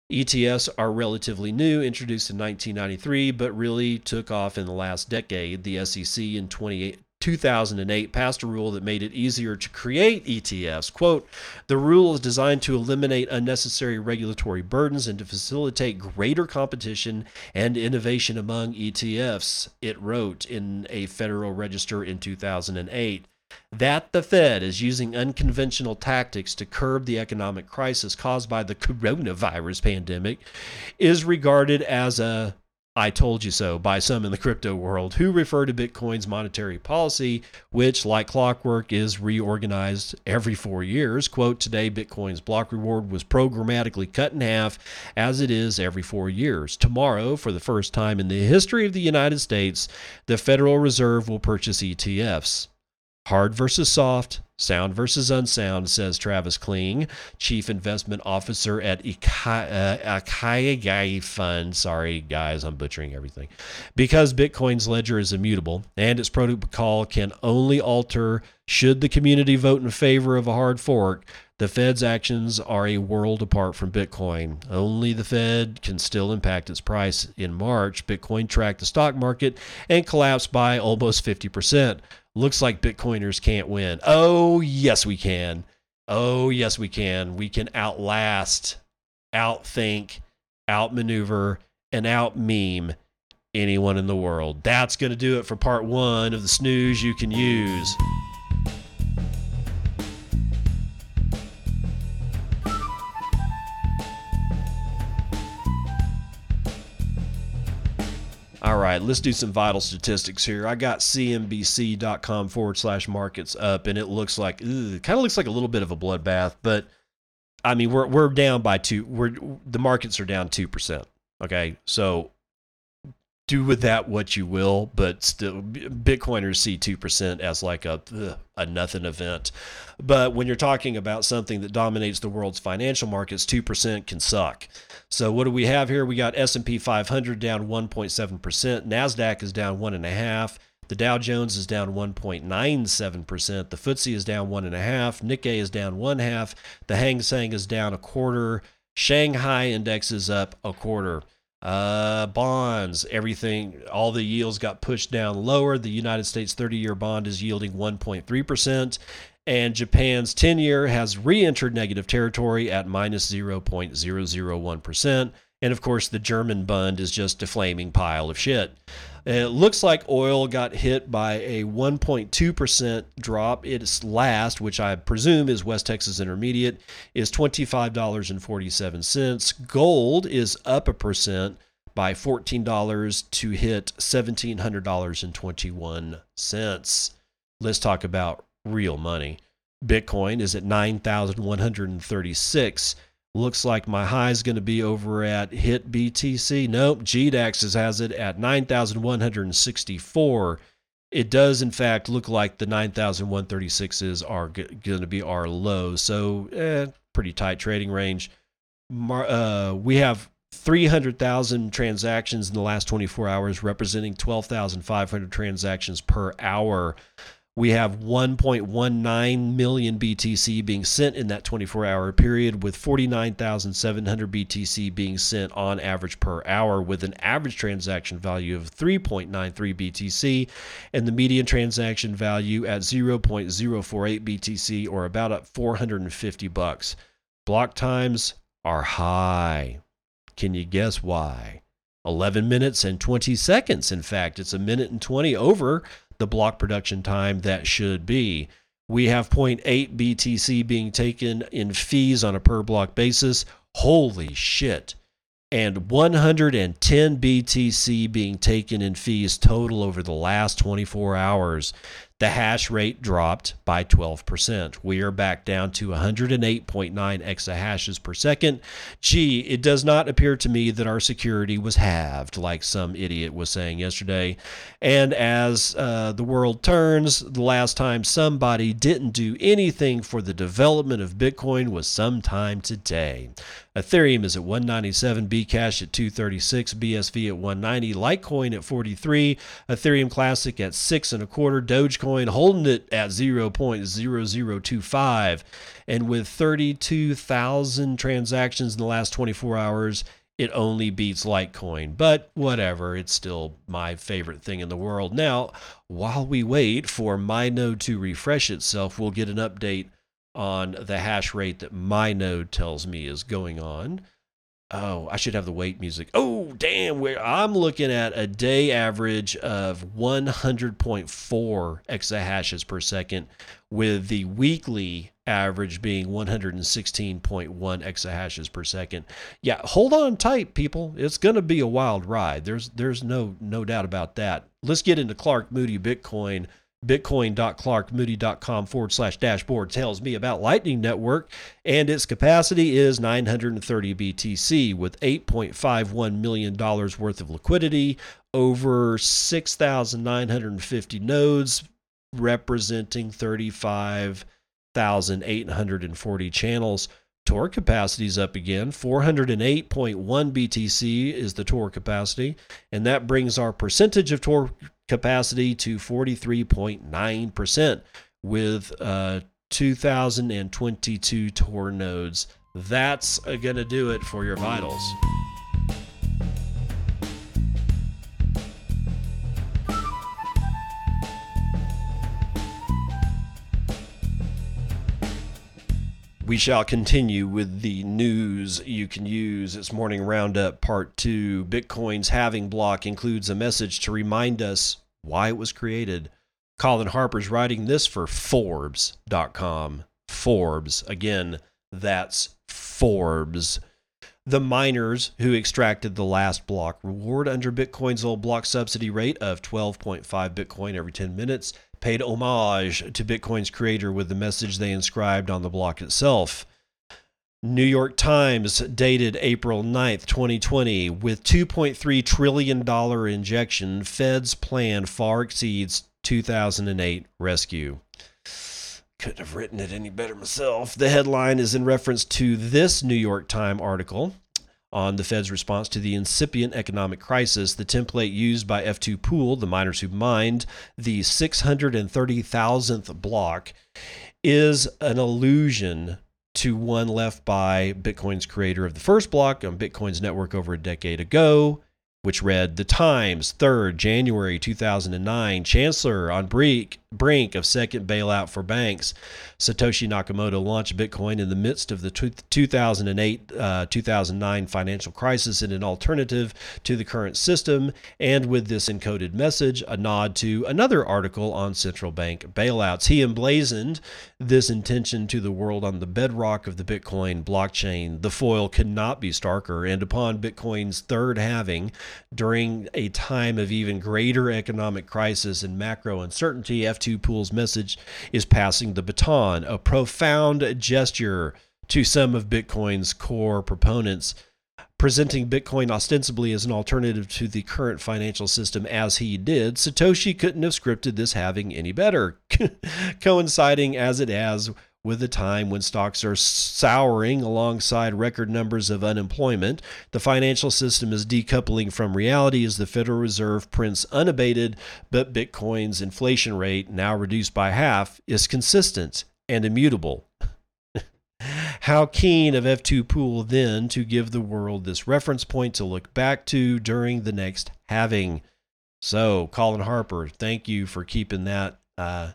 E T Fs are relatively new, introduced in nineteen ninety-three, but really took off in the last decade. The S E C in 20, two thousand eight passed a rule that made it easier to create E T Fs. Quote, the rule is designed to eliminate unnecessary regulatory burdens and to facilitate greater competition and innovation among E T Fs, it wrote in a Federal Register in two thousand eight. That the Fed is using unconventional tactics to curb the economic crisis caused by the coronavirus pandemic is regarded as a I told you so by some in the crypto world who refer to Bitcoin's monetary policy, which, like clockwork, is reorganized every four years. Quote, today, Bitcoin's block reward was programmatically cut in half, as it is every four years. Tomorrow, for the first time in the history of the United States, the Federal Reserve will purchase E T Fs. Hard versus soft, sound versus unsound, says Travis Kling, Chief Investment Officer at Ikigai Fund. Sorry, guys, I'm butchering everything. Because Bitcoin's ledger is immutable and its protocol can only alter should the community vote in favor of a hard fork, the Fed's actions are a world apart from Bitcoin. Only the Fed can still impact its price. In March, Bitcoin tracked the stock market and collapsed by almost fifty percent. Looks like Bitcoiners can't win. Oh, yes, we can. Oh, yes, we can. We can outlast, outthink, outmaneuver, and outmeme anyone in the world. That's going to do it for part one of the snooze you can use. All right, let's do some vital statistics here. I got cnbc.com forward slash markets up, and it looks like, ugh, kind of looks like a little bit of a bloodbath, but I mean, we're we're down by two. We're the markets are down two percent. Okay, so do with that what you will, but still, Bitcoiners see two percent as like a ugh, a nothing event. But when you're talking about something that dominates the world's financial markets, two percent can suck. So what do we have here? We got S and P five hundred down one point seven percent. NASDAQ is down one point five percent. The Dow Jones is down one point nine seven percent. The F T S E is down one point five percent. Nikkei is down one half. The Hang Seng is down a quarter. Shanghai index is up a quarter. Uh, bonds, everything, all the yields got pushed down lower. The United States thirty-year bond is yielding one point three percent. And Japan's ten-year has re-entered negative territory at minus zero point zero zero one percent. And, of course, the German Bund is just a flaming pile of shit. It looks like oil got hit by a one point two percent drop. Its last, which I presume is West Texas Intermediate, is twenty-five dollars and forty-seven cents. Gold is up a percent by fourteen dollars to hit one thousand seven hundred dollars and twenty-one cents. Let's talk about real money. Bitcoin is at nine thousand one hundred thirty-six. Looks like my high is going to be over at hit B T C. Nope, G DAX has it at nine thousand one hundred sixty-four. It does, in fact, look like the nine thousand one hundred thirty-sixes are g- going to be our low. So, eh, pretty tight trading range. Mar- uh, we have three hundred thousand transactions in the last twenty-four hours, representing twelve thousand five hundred transactions per hour. We have one point one nine million B T C being sent in that twenty-four hour period, with forty-nine thousand seven hundred B T C being sent on average per hour, with an average transaction value of three point nine three B T C and the median transaction value at zero point zero four eight B T C, or about at four hundred fifty bucks. Block times are high. Can you guess why? eleven minutes and twenty seconds. In fact, it's a minute and twenty over the block production time that should be. We have zero point eight B T C being taken in fees on a per block basis. Holy shit. And one hundred ten B T C being taken in fees total over the last twenty-four hours. The hash rate dropped by twelve percent. We are back down to one hundred eight point nine exahashes per second. Gee, it does not appear to me that our security was halved, like some idiot was saying yesterday. And as uh, the world turns, the last time somebody didn't do anything for the development of Bitcoin was sometime today. Ethereum is at one ninety-seven, Bcash at two thirty-six, B S V at one ninety, Litecoin at forty-three, Ethereum Classic at six and a quarter, Dogecoin Coin holding it at zero point zero zero two five, and with thirty-two thousand transactions in the last twenty-four hours, it only beats Litecoin, but whatever, it's still my favorite thing in the world. Now, while we wait for my node to refresh itself, we'll get an update on the hash rate that my node tells me is going on. Oh, I should have the wait music. Oh, damn, where I'm looking at a day average of one hundred point four exahashes per second, with the weekly average being one hundred sixteen point one exahashes per second. Yeah, hold on tight, people. It's going to be a wild ride. There's there's no no doubt about that. Let's get into Clark Moody Bitcoin. Bitcoin.clarkmoody.com forward slash dashboard tells me about Lightning Network, and its capacity is nine hundred thirty B T C with eight point five one million dollars worth of liquidity, over six thousand nine hundred fifty nodes representing thirty-five thousand eight hundred forty channels. Tor capacity is up again. four hundred eight point one B T C is the Tor capacity, and that brings our percentage of Tor capacity to forty-three point nine percent with uh, two thousand twenty-two Tor nodes. That's uh, going to do it for your vitals. We shall continue with the news you can use. It's Morning Roundup Part two. Bitcoin's halving block includes a message to remind us why it was created. Colin Harper's writing this for Forbes dot com. Forbes. Again, that's Forbes. The miners who extracted the last block reward under Bitcoin's old block subsidy rate of twelve point five Bitcoin every ten minutes paid homage to Bitcoin's creator with the message they inscribed on the block itself. New York Times dated April ninth, twenty twenty, with two point three trillion dollars injection, Fed's plan far exceeds two thousand eight rescue. Couldn't have written it any better myself. The headline is in reference to this New York Times article on the Fed's response to the incipient economic crisis. The template used by F two Pool, the miners who mined the six hundred thirty thousandth block, is an allusion to one left by Bitcoin's creator of the first block on Bitcoin's network over a decade ago, which read, The Times, third of January two thousand nine, Chancellor on brink of second bailout for banks. Satoshi Nakamoto launched Bitcoin in the midst of the two thousand eight, uh, two thousand nine financial crisis in an alternative to the current system, and with this encoded message, a nod to another article on central bank bailouts. He emblazoned this intention to the world on the bedrock of the Bitcoin blockchain. The foil could not be starker, and upon Bitcoin's third halving, during a time of even greater economic crisis and macro uncertainty, F two Pool's message is passing the baton, a profound gesture to some of Bitcoin's core proponents, presenting Bitcoin ostensibly as an alternative to the current financial system. As he did, Satoshi couldn't have scripted this halving any better, coinciding as it has with a time when stocks are souring alongside record numbers of unemployment. The financial system is decoupling from reality as the Federal Reserve prints unabated, but Bitcoin's inflation rate, now reduced by half, is consistent and immutable. How keen of F two Pool then to give the world this reference point to look back to during the next halving. So, Colin Harper, thank you for keeping that uh,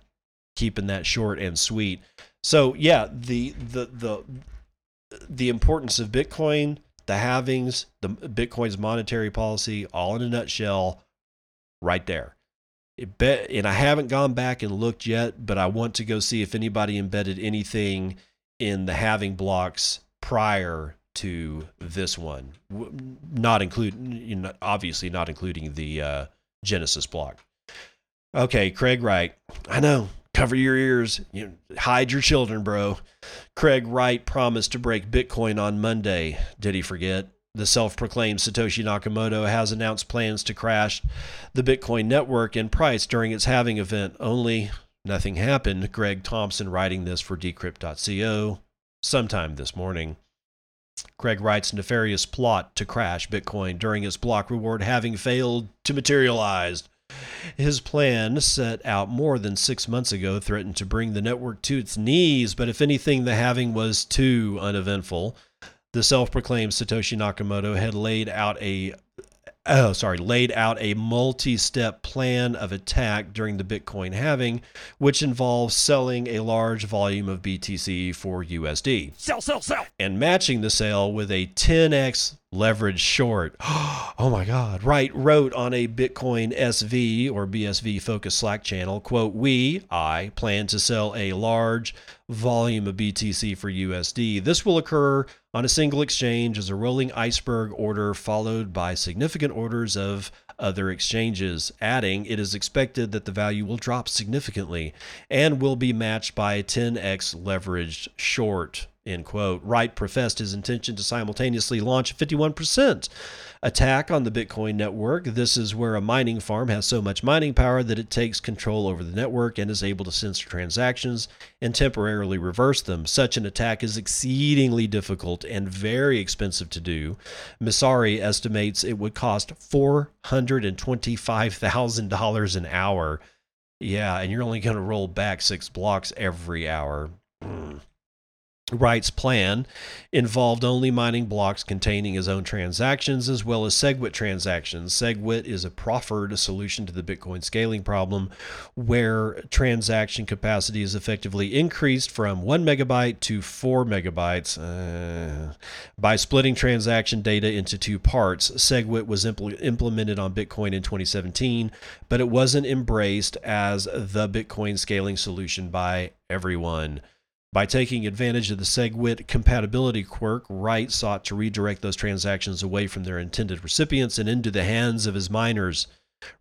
keeping that short and sweet. So yeah, the the the the importance of Bitcoin, the halvings, the Bitcoin's monetary policy, all in a nutshell, right there. It bet, and I haven't gone back and looked yet, but I want to go see if anybody embedded anything in the halving blocks prior to this one, not including, obviously not including the uh, Genesis block. Okay, Craig Wright. I know. Cover your ears, you know, hide your children, bro. Craig Wright promised to break Bitcoin on Monday. Did he forget? The self-proclaimed Satoshi Nakamoto has announced plans to crash the Bitcoin network and price during its halving event. Only nothing happened. Greg Thompson writing this for Decrypt dot co sometime this morning. Craig Wright's nefarious plot to crash Bitcoin during its block reward halving failed to materialize. His plan, set out more than six months ago, threatened to bring the network to its knees, but if anything, the halving was too uneventful. the self-proclaimed Satoshi Nakamoto had laid out a oh, sorry, laid out a multi-step plan of attack during the Bitcoin halving, which involves selling a large volume of B T C for U S D. Sell, sell, sell! And matching the sale with a ten x leverage short. Oh my God. Wright wrote on a Bitcoin S V or B S V focused Slack channel, quote, we, I, plan to sell a large volume of B T C for U S D. This will occur on a single exchange as a rolling iceberg order followed by significant orders of other exchanges, adding it is expected that the value will drop significantly and will be matched by a ten x leveraged short, end quote. Wright professed his intention to simultaneously launch a fifty-one percent attack on the Bitcoin network. This is where a mining farm has so much mining power that it takes control over the network and is able to censor transactions and temporarily reverse them. Such an attack is exceedingly difficult and very expensive to do. Messari estimates it would cost four hundred twenty-five thousand dollars an hour. Yeah, and you're only going to roll back six blocks every hour. Mm. Wright's plan involved only mining blocks containing his own transactions as well as SegWit transactions. SegWit is a proffered solution to the Bitcoin scaling problem where transaction capacity is effectively increased from one megabyte to four megabytes uh, by splitting transaction data into two parts. SegWit was impl- implemented on Bitcoin in twenty seventeen, but it wasn't embraced as the Bitcoin scaling solution by everyone. By taking advantage of the SegWit compatibility quirk, Wright sought to redirect those transactions away from their intended recipients and into the hands of his miners.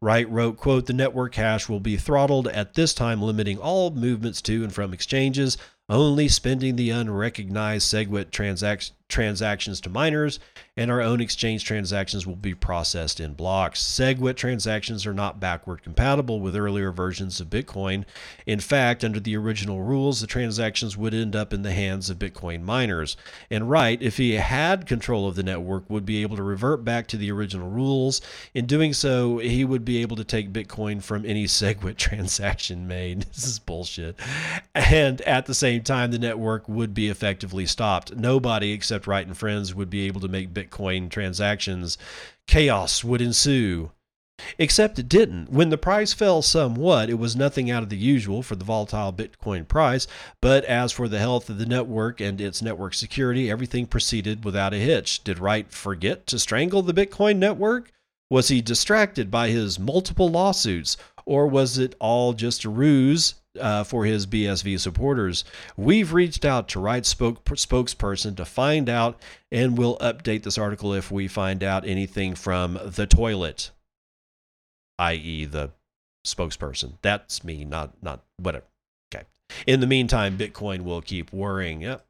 Wright wrote, quote, the network hash will be throttled at this time, limiting all movements to and from exchanges, only spending the unrecognized SegWit transac- transactions to miners, and our own exchange transactions will be processed in blocks. SegWit transactions are not backward compatible with earlier versions of Bitcoin. In fact, under the original rules, the transactions would end up in the hands of Bitcoin miners. And Wright, if he had control of the network, would be able to revert back to the original rules. In doing so, he would be able to take Bitcoin from any SegWit transaction made. This is bullshit. And at the same time, the network would be effectively stopped. Nobody except Wright and friends would be able to make Bitcoin transactions. Chaos would ensue. Except it didn't. When the price fell somewhat, it was nothing out of the usual for the volatile Bitcoin price, but as for the health of the network and its network security, everything proceeded without a hitch. Did Wright forget to strangle the Bitcoin network? Was he distracted by his multiple lawsuits, or was it all just a ruse? Uh, for his B S V supporters. We've reached out to Wright's spoke, spokesperson to find out, and we'll update this article if we find out anything from the toilet, that is the spokesperson. That's me, not, not whatever. Okay. In the meantime, Bitcoin will keep worrying. Yep.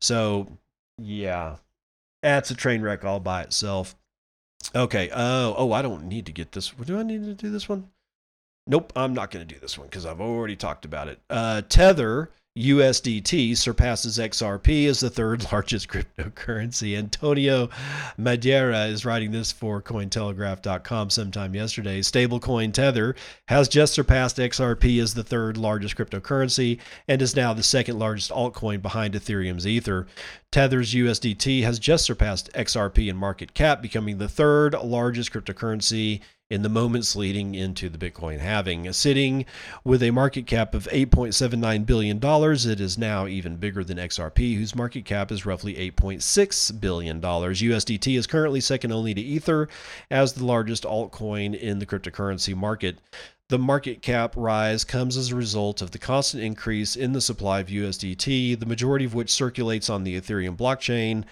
So, yeah, that's a train wreck all by itself. Okay. Oh, oh, I don't need to get this. Do I need to do this one? Nope, I'm not going to do this one because I've already talked about it. Uh, Tether U S D T surpasses X R P as the third largest cryptocurrency. Antonio Madeira is writing this for Cointelegraph dot com sometime yesterday. Stablecoin Tether has just surpassed X R P as the third largest cryptocurrency and is now the second largest altcoin behind Ethereum's Ether. Tether's U S D T has just surpassed X R P in market cap, becoming the third largest cryptocurrency in the moments leading into the Bitcoin halving. Sitting with a market cap of eight point seven nine billion dollars, it is now even bigger than X R P, whose market cap is roughly eight point six billion dollars. U S D T is currently second only to Ether as the largest altcoin in the cryptocurrency market. The market cap rise comes as a result of the constant increase in the supply of U S D T, the majority of which circulates on the Ethereum blockchain.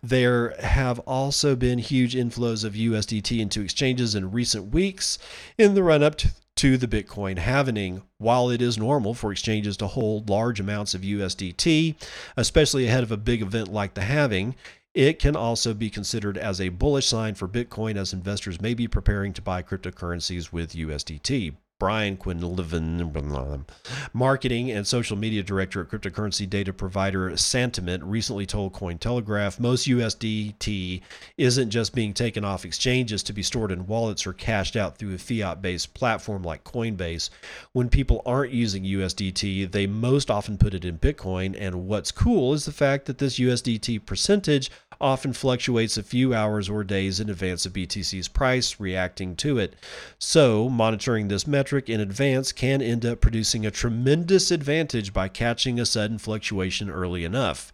There have also been huge inflows of U S D T into exchanges in recent weeks in the run-up to to the Bitcoin halving. While it is normal for exchanges to hold large amounts of U S D T, especially ahead of a big event like the halving, it can also be considered as a bullish sign for Bitcoin as investors may be preparing to buy cryptocurrencies with U S D T. Brian Quinlivan, marketing and social media director at cryptocurrency data provider Santiment, recently told Cointelegraph most U S D T isn't just being taken off exchanges to be stored in wallets or cashed out through a fiat-based platform like Coinbase. When people aren't using U S D T, they most often put it in Bitcoin, and what's cool is the fact that this U S D T percentage often fluctuates a few hours or days in advance of B T C's price reacting to it. So monitoring this metric in advance can end up producing a tremendous advantage by catching a sudden fluctuation early enough.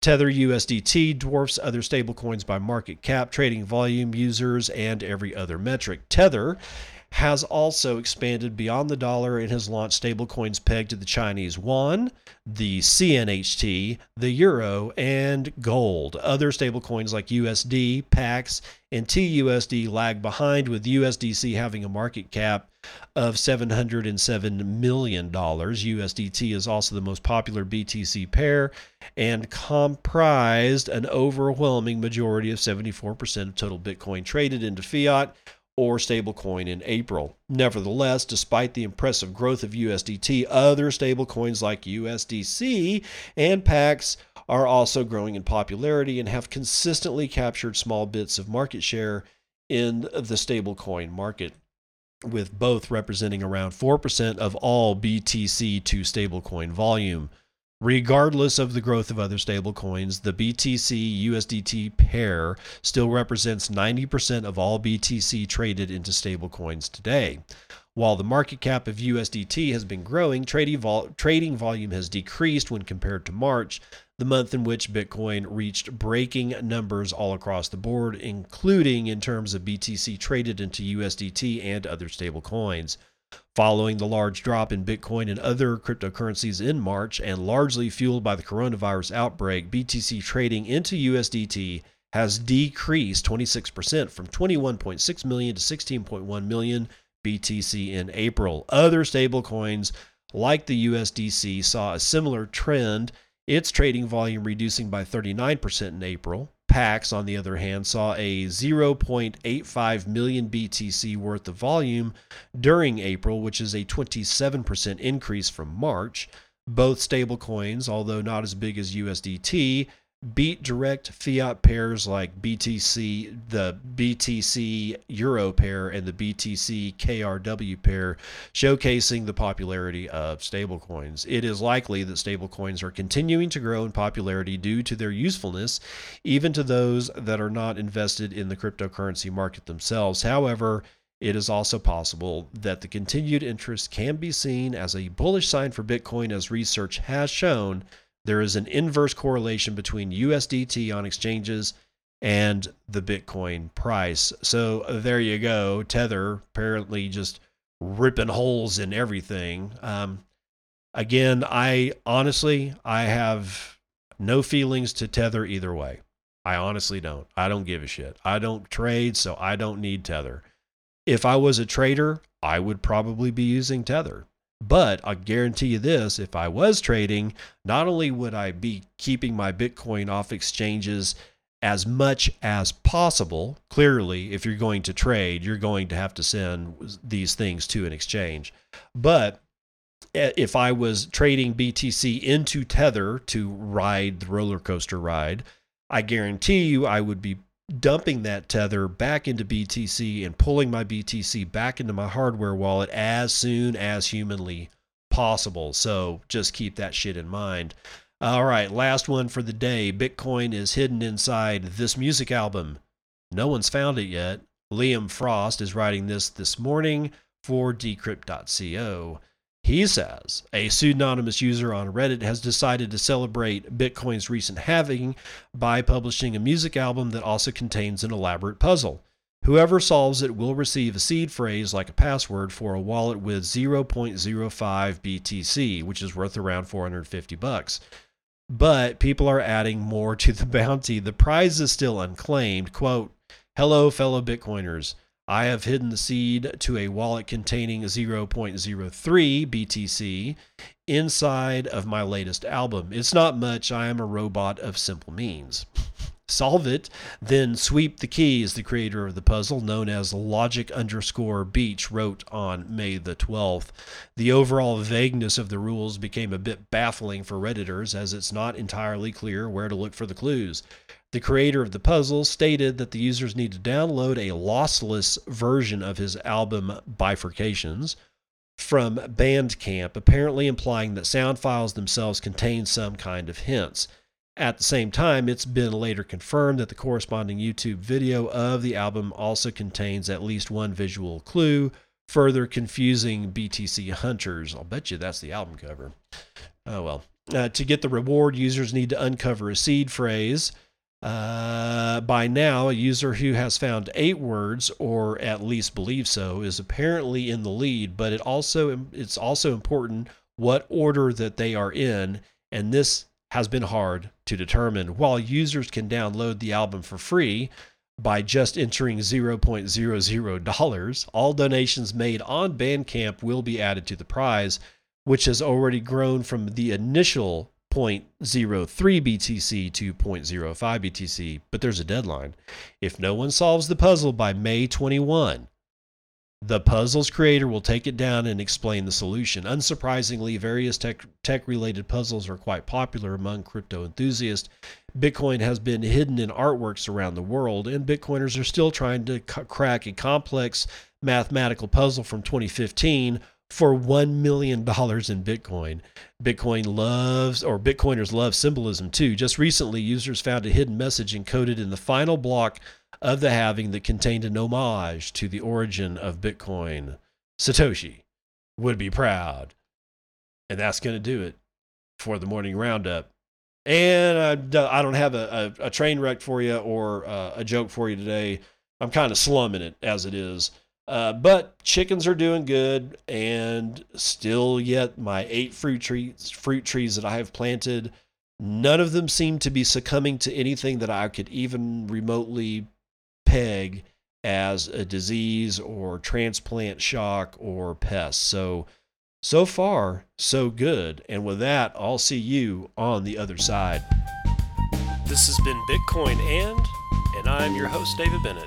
Tether U S D T dwarfs other stablecoins by market cap, trading volume, users, and every other metric. Tether has also expanded beyond the dollar and has launched stablecoins pegged to the Chinese yuan, the C N H T, the euro, and gold. Other stablecoins like U S D, PAX, and T U S D lag behind, with U S D C having a market cap of seven hundred seven million dollars. U S D T is also the most popular B T C pair and comprised an overwhelming majority of seventy-four percent of total Bitcoin traded into fiat or stablecoin in April. Nevertheless, despite the impressive growth of U S D T, other stablecoins like U S D C and PAX are also growing in popularity and have consistently captured small bits of market share in the stablecoin market, with both representing around four percent of all B T C to stablecoin volume. Regardless of the growth of other stablecoins, the B T C U S D T pair still represents ninety percent of all B T C traded into stablecoins today. While the market cap of U S D T has been growing, trading, vol- trading volume has decreased when compared to March, the month in which Bitcoin reached breaking numbers all across the board, including in terms of B T C traded into U S D T and other stablecoins. Following the large drop in Bitcoin and other cryptocurrencies in March, and largely fueled by the coronavirus outbreak, B T C trading into U S D T has decreased twenty-six percent from twenty-one point six million to sixteen point one million B T C in April. Other stablecoins like the U S D C saw a similar trend, its trading volume reducing by thirty-nine percent in April. PAX, on the other hand, saw a zero point eight five million B T C worth of volume during April, which is a twenty-seven percent increase from March. Both stablecoins, although not as big as U S D T, beat direct fiat pairs like B T C, the B T C Euro pair, and the B T C K R W pair, showcasing the popularity of stablecoins. It is likely that stablecoins are continuing to grow in popularity due to their usefulness, even to those that are not invested in the cryptocurrency market themselves. However, it is also possible that the continued interest can be seen as a bullish sign for Bitcoin, as research has shown there is an inverse correlation between U S D T on exchanges and the Bitcoin price. So there you go. Tether apparently just ripping holes in everything. Um, again, I honestly, I have no feelings to Tether either way. I honestly don't. I don't give a shit. I don't trade, so I don't need Tether. If I was a trader, I would probably be using Tether. But I guarantee you this, if I was trading, not only would I be keeping my Bitcoin off exchanges as much as possible. Clearly, if you're going to trade, you're going to have to send these things to an exchange. But if I was trading B T C into Tether to ride the roller coaster ride, I guarantee you I would be dumping that Tether back into B T C and pulling my B T C back into my hardware wallet as soon as humanly possible. So just keep that shit in mind. All right, last one for the day. Bitcoin is hidden inside this music album. No one's found it yet. Liam Frost is writing this this morning for Decrypt dot co. He says, a pseudonymous user on Reddit has decided to celebrate Bitcoin's recent halving by publishing a music album that also contains an elaborate puzzle. Whoever solves it will receive a seed phrase like a password for a wallet with zero point zero five B T C, which is worth around four hundred fifty bucks. But people are adding more to the bounty. The prize is still unclaimed. Quote, hello, fellow Bitcoiners. I have hidden the seed to a wallet containing zero point zero three B T C inside of my latest album. It's not much. I am a robot of simple means. solve it, then sweep the keys, the creator of the puzzle, known as Logic underscore Beach, wrote on May the twelfth. The overall vagueness of the rules became a bit baffling for Redditors, as it's not entirely clear where to look for the clues. The creator of the puzzle stated that the users need to download a lossless version of his album Bifurcations from Bandcamp, apparently implying that sound files themselves contain some kind of hints. At the same time, it's been later confirmed that the corresponding YouTube video of the album also contains at least one visual clue, further confusing B T C hunters. I'll bet you that's the album cover. Oh, well. Uh, to get the reward, users need to uncover a seed phrase. Uh, by now, a user who has found eight words, or at least believes so, is apparently in the lead, but it also it's also important what order that they are in, and this has been hard to determine. While users can download the album for free by just entering zero dollars all donations made on Bandcamp will be added to the prize, which has already grown from the initial zero point zero three B T C to zero point zero five B T C, but there's a deadline. If no one solves the puzzle by May twenty-first, the puzzle's creator will take it down and explain the solution. Unsurprisingly, various tech, tech-related puzzles are quite popular among crypto enthusiasts. Bitcoin has been hidden in artworks around the world, and Bitcoiners are still trying to c- crack a complex mathematical puzzle from twenty fifteen for one million dollars in Bitcoin. Bitcoin loves, or Bitcoiners love symbolism too. Just recently, users found a hidden message encoded in the final block of the halving that contained an homage to the origin of Bitcoin. Satoshi would be proud. And that's going to do it for the morning roundup. And I, I don't have a, a, a train wreck for you or uh, a joke for you today. I'm kind of slumming it as it is. Uh, but chickens are doing good, and still yet my eight fruit trees, fruit trees that I have planted, none of them seem to be succumbing to anything that I could even remotely peg as a disease or transplant shock or pest. So, so far, so good. And with that, I'll see you on the other side. This has been Bitcoin and, and I'm your host, David Bennett.